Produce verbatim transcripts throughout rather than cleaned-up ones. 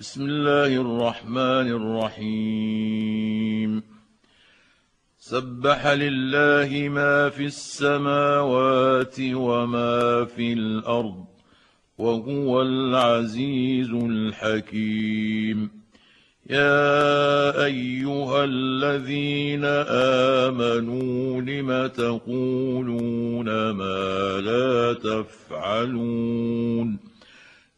بسم الله الرحمن الرحيم سبح لله ما في السماوات وما في الأرض وهو العزيز الحكيم يا أيها الذين آمنوا لم تقولون ما لا تفعلون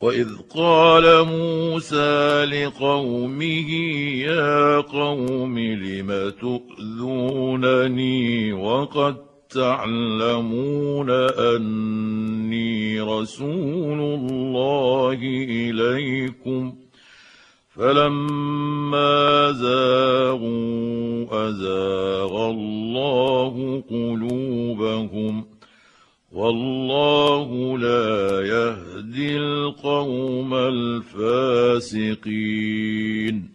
وإذ قال موسى لقومه يا قوم لم تؤذونني وقد تعلمون أني رسول الله إليكم فلما زاغوا أزاغ الله قلوبهم والله لا يهدي القوم الفاسقين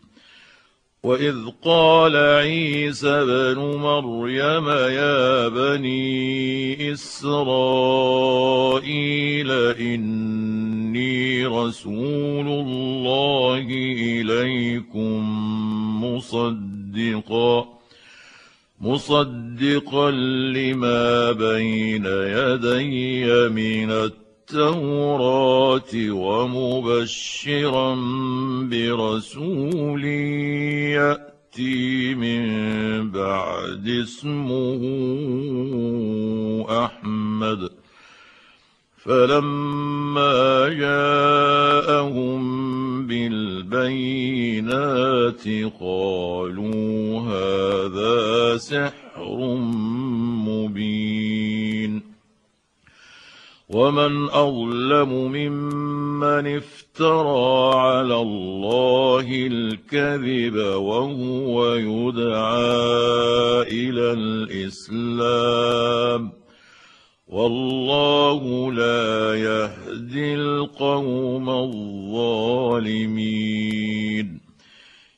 وإذ قال عيسى بن مريم يا بني إسرائيل إني رسول الله إليكم مصدقا مصدقا لما بين يدي من التوراة التوراة ومبشرا برسول يأتي من بعد اسمه أحمد فلما جاءهم بالبينات قالوا هذا سحر مبين ومن أظلم ممن افترى على الله الكذب وهو يدعى إلى الإسلام والله لا يهدي القوم الظالمين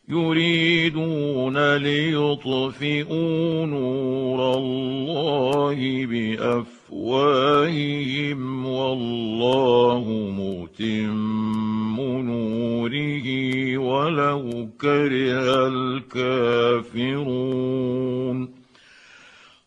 يريدون ليطفئوا نور الله بأفواههم والله متم نوره ولو كره الكافرون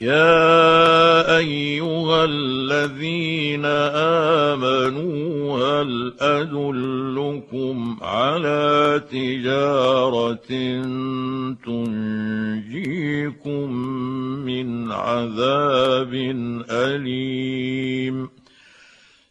يا أيها الذين آمنوا هل أدلكم على تجارة تنجيكم من عذاب أليم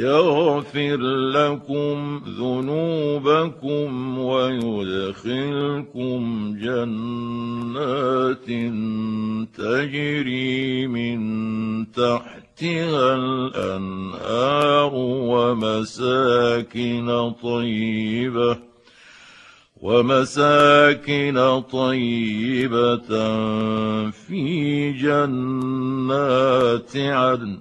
يغفر لكم ذنوبكم ويدخلكم جنات تجري من تحتها الأنهار ومساكن طيبة ومساكن طيبة في جنات عدن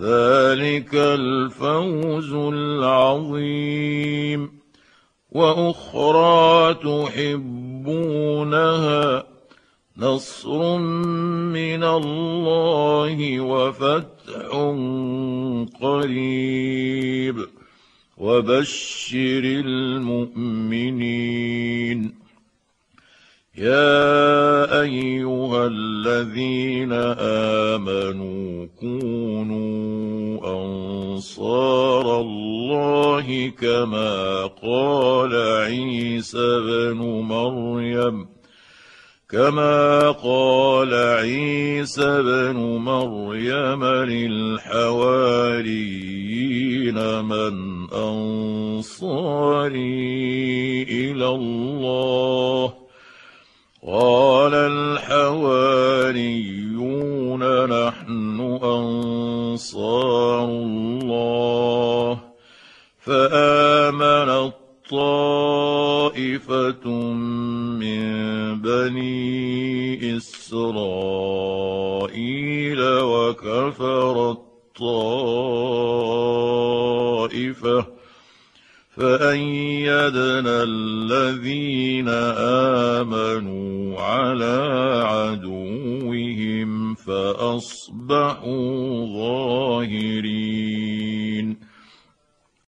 ذلك الفوز العظيم وأخرى تحبونها نصر من الله وفتح قريب وبشر المؤمنين. يا أيها الذين آمنوا كونوا أنصار الله كما قال عيسى بن مريم كما قال عيسى بن مريم للحواريين من أنصاري إلى الله؟ قال الحواريون نحن أنصار الله. فآمنت طائفة من بني إسرائيل وكفرت طائفة فأيدنا الذين آمنوا على عدوهم فأصبحوا ظاهرين.